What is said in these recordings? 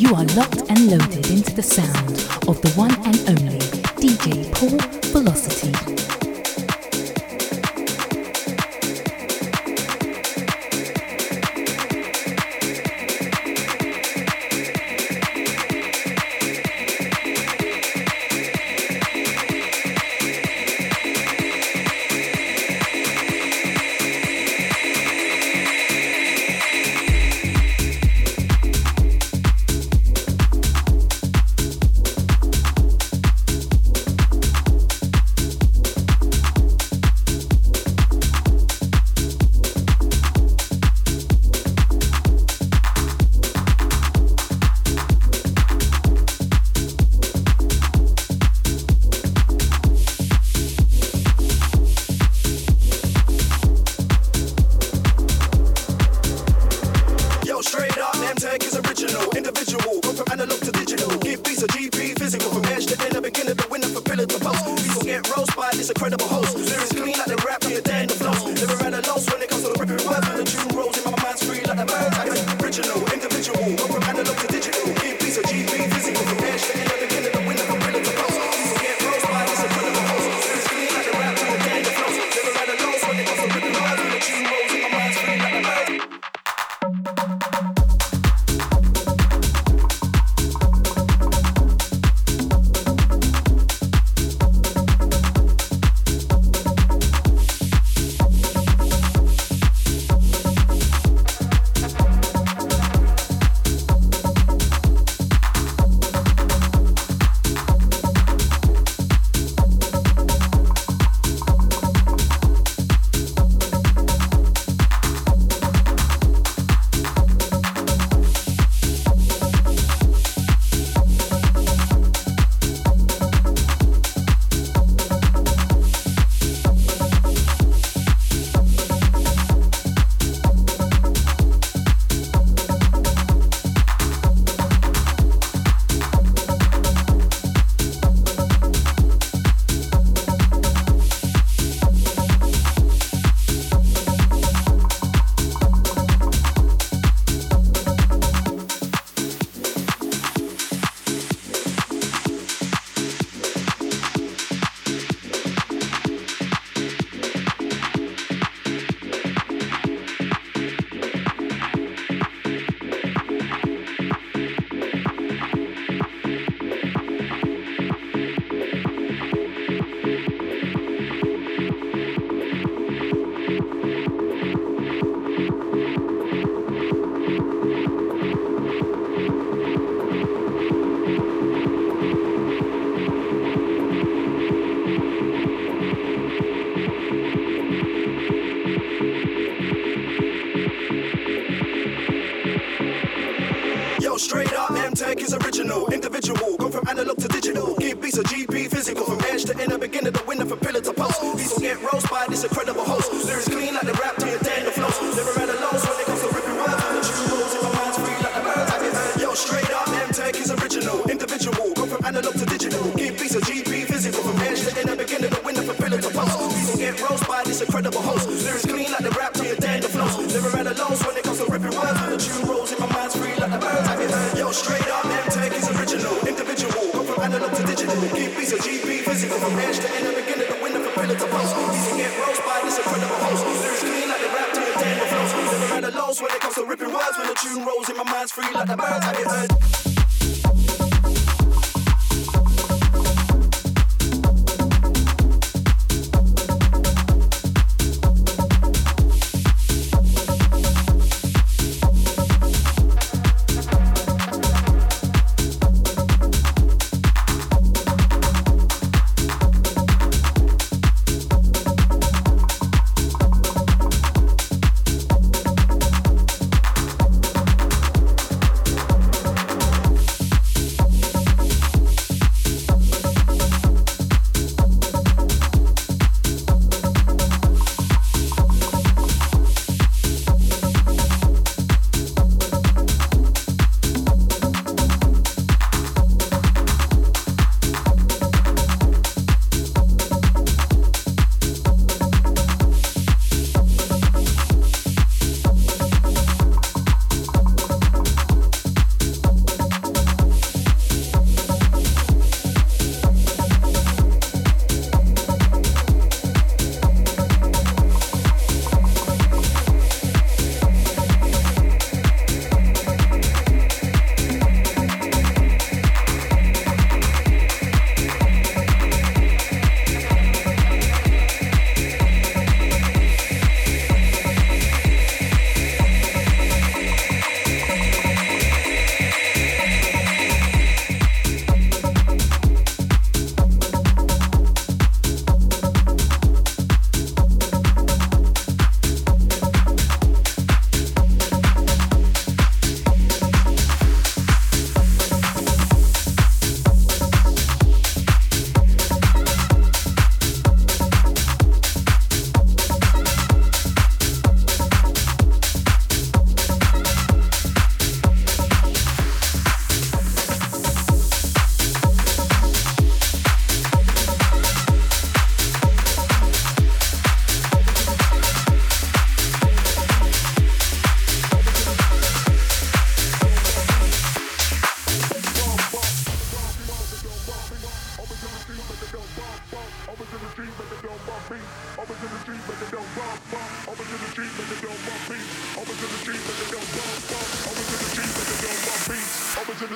You are locked and loaded into the sound of the one and only DJ Paul Velocity.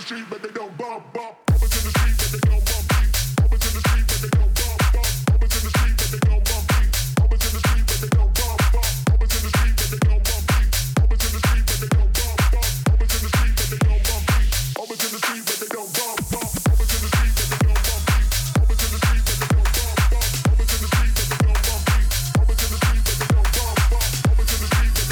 street, but they don't bump, bump. Always in the street, but they don't bump beats. Always in the street, but they don't bump, bump. Always in the street, but they don't bump beats. Always in the street, but they don't bump, bump. Always in the street, but they don't bump beats. Always in the street, but they don't bump, bump. Always in the street, but they don't bump beats. Always in the street, but they don't bump, bump. Always in the street, but they don't bump beats. Always in the street, but they don't bump, bump. Always in the street, but they don't bump beats. Always in the street, but they don't bump, bump. Always in the street, but they don't bump beats. Always in the street, but they don't bump, bump. Always in the street, but they don't bump beats. Always in the street, but they don't bump, bump. Always in the street, but they don't bump beats. Always in the street, but they don't bump, bump.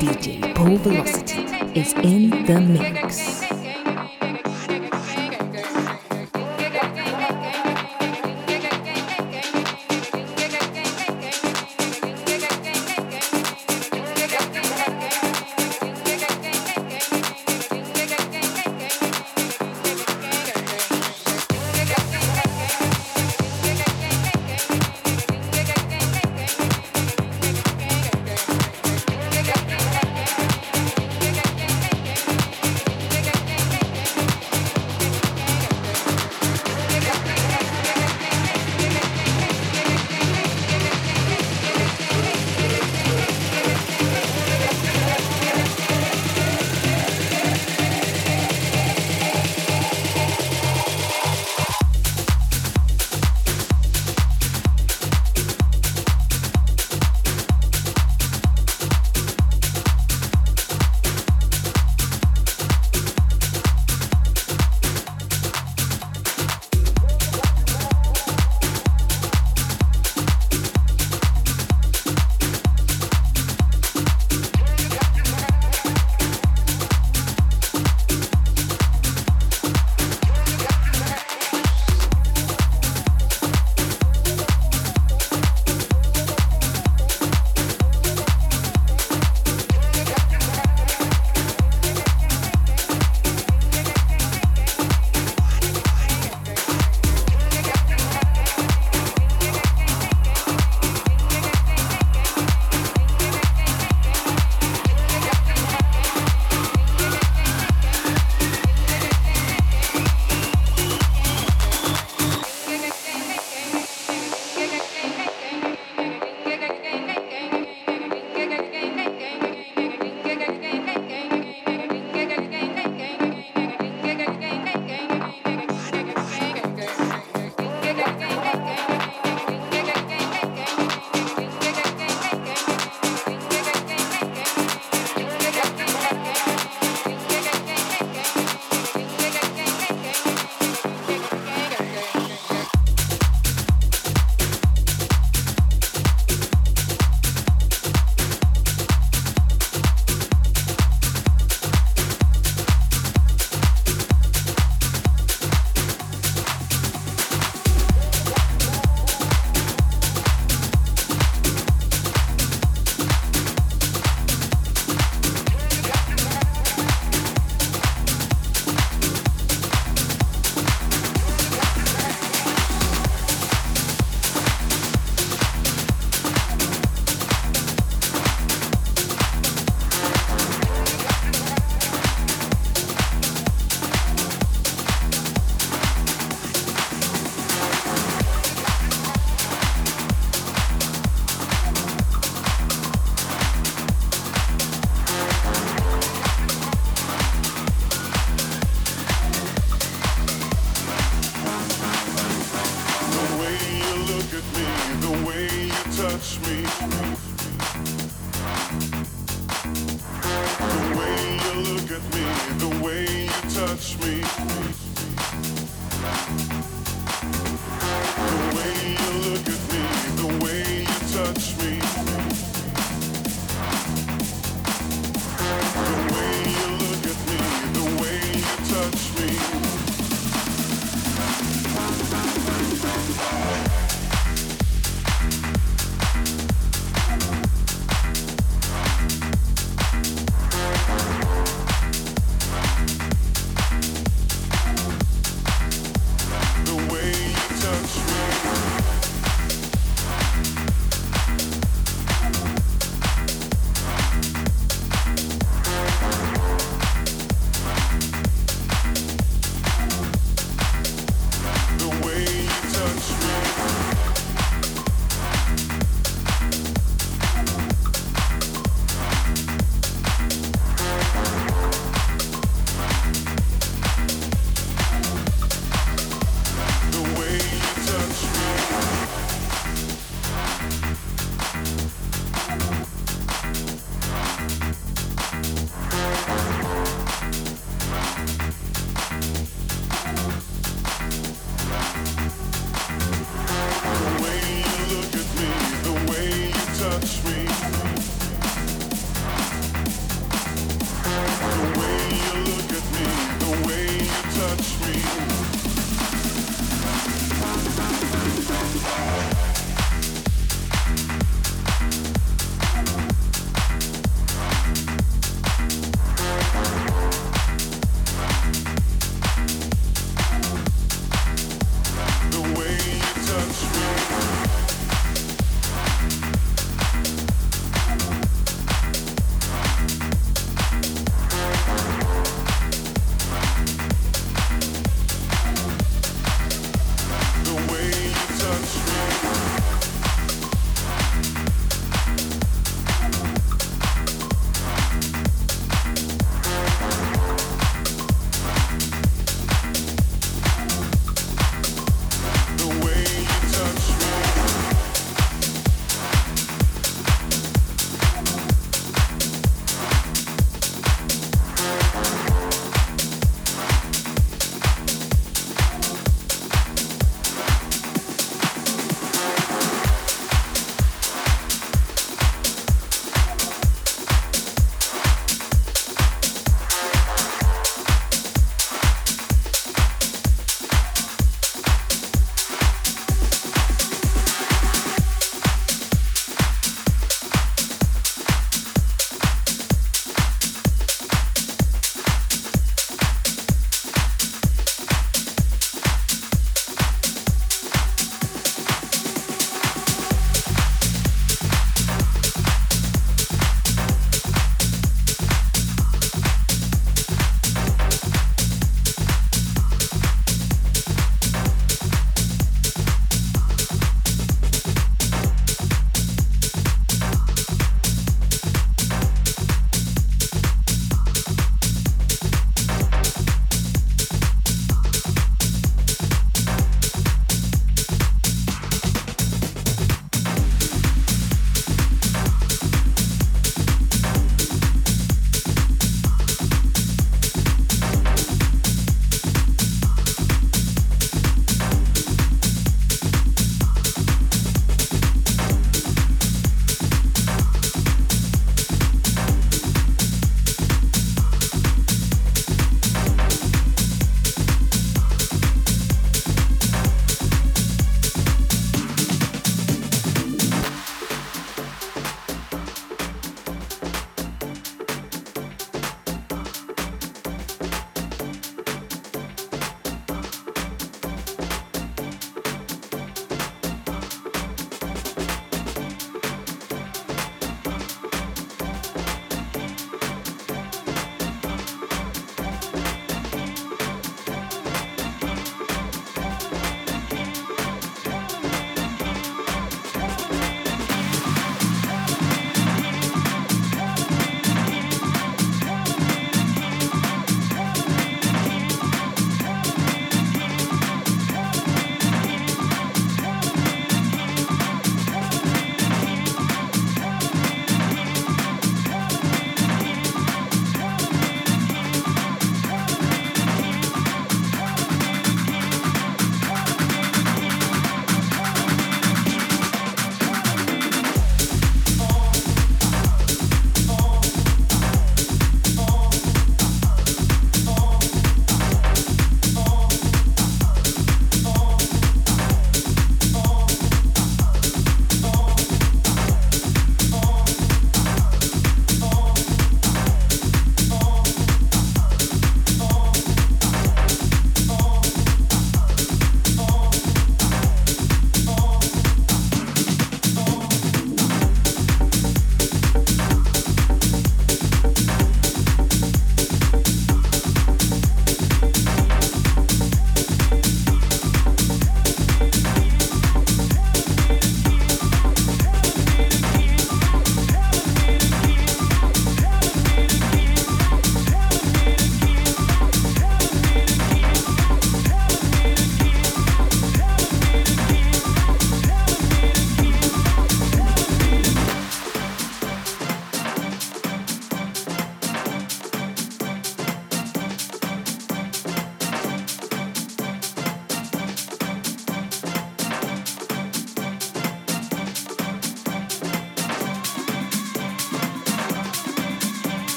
DJ Paul Velocity is in the mix.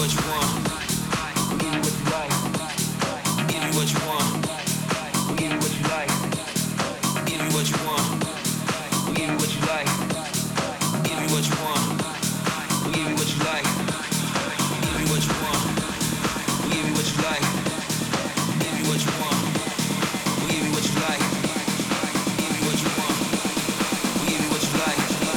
what you want. I'll give you what you like. I'll give you what you want. I'll give you what you like. I'll give you what you want. I'll give you what you like. I'll give you what you want. I'll give you what you like. I'll give you what you want. I'll give you what you like. I'll give you what you want. I'll give you what you like. I'll give you what you want. I'll give you what you like. I'll give you what you want. I'll give you what you like.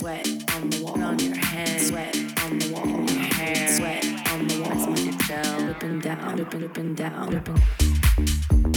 sweat on the wall, on your hands, sweat on the wall, in your hair, sweat on the wall, as you dip down, up and down, up and up and down, up and down.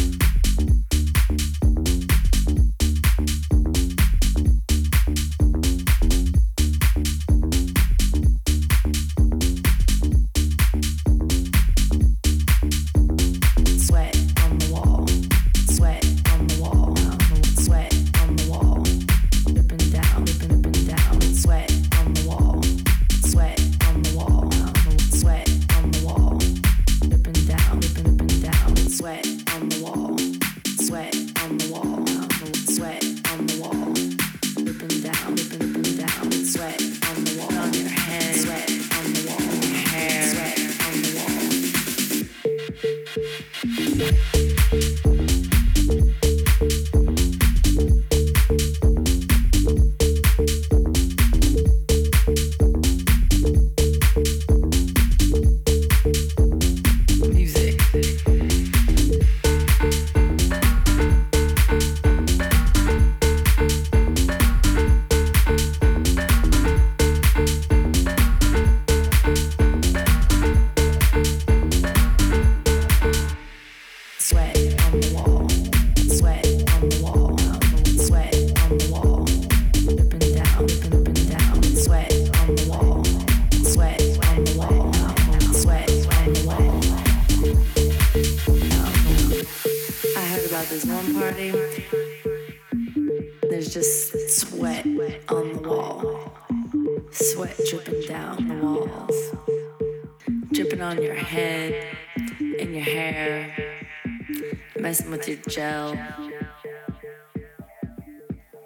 Gel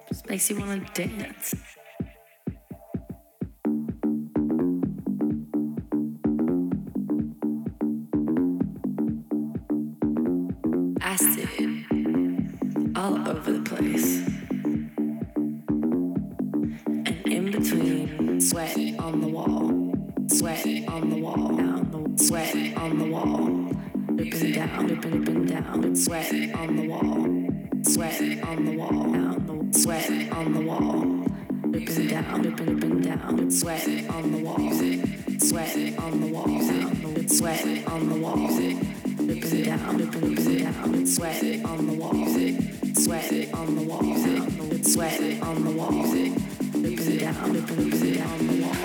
just makes you want to dance. Acid all over the place, and in between, sweat on the wall, sweat on the wall, down, sweat on the wall. Up and down, sweat on the wall, sweat on the wall, down, sweat on the wall, up and down, sweat on the wall, sweat on the wall, down, sweat on the wall, up and down, sweat on the wall, sweat on the wall, down, sweat on the wall, up and down the wall.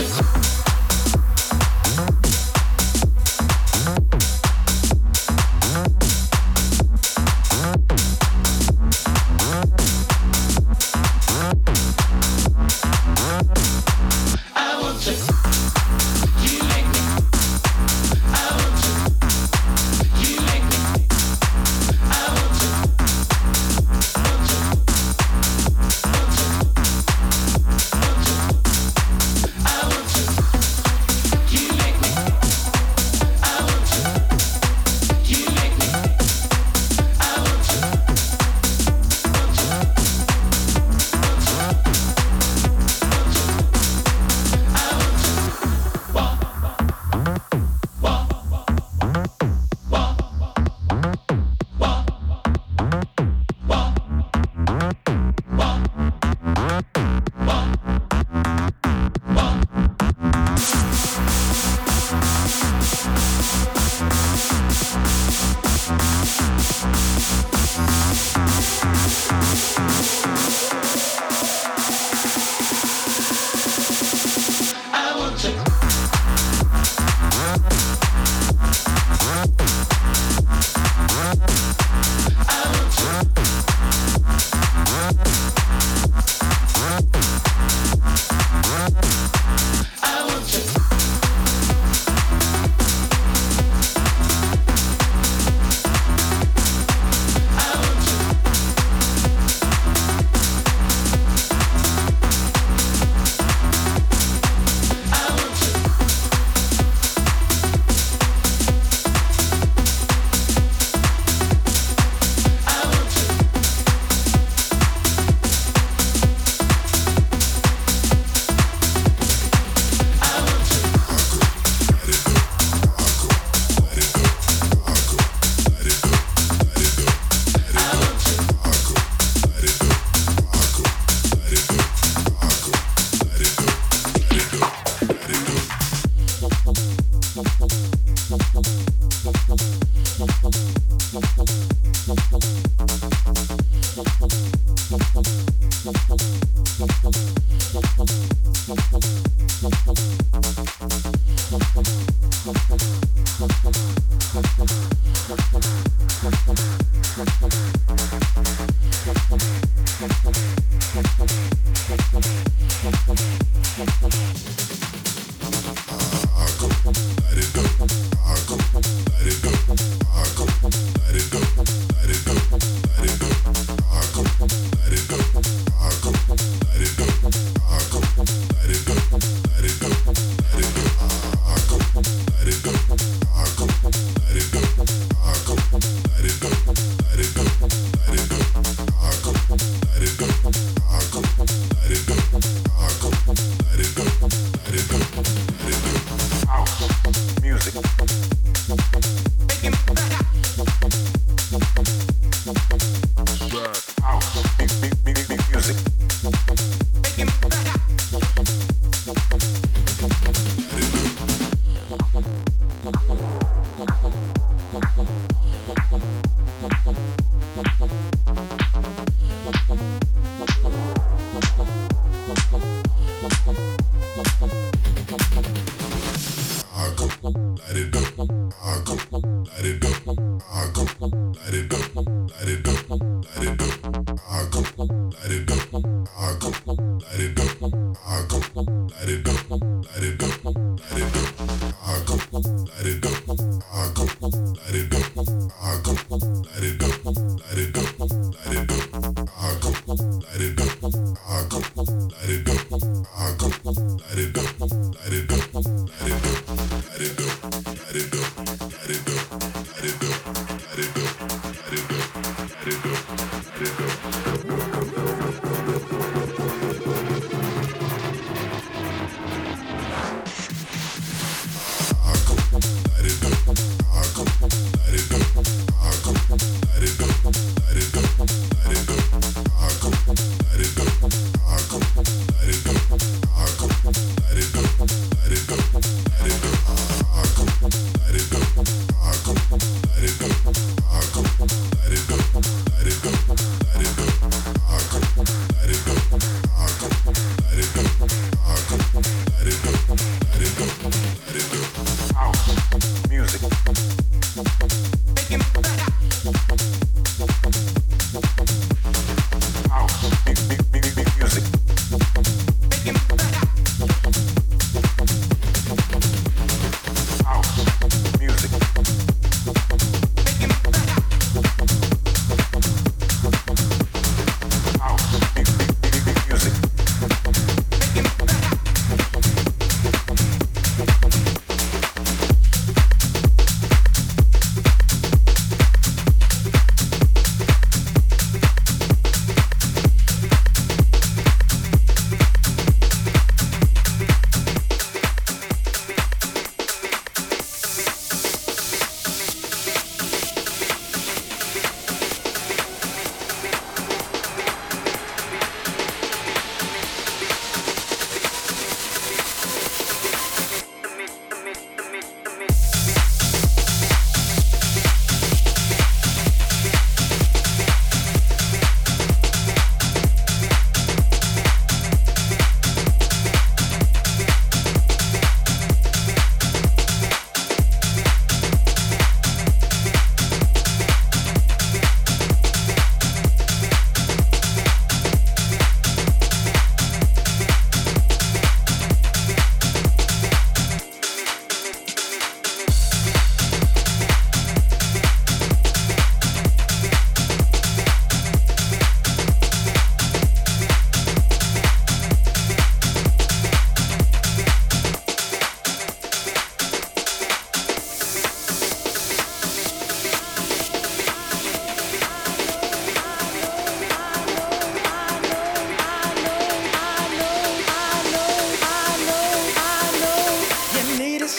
I didn't go.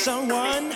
someone.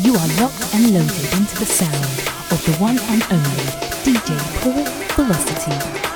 You are locked and loaded into the sound of the one and only DJ Paul Velocity.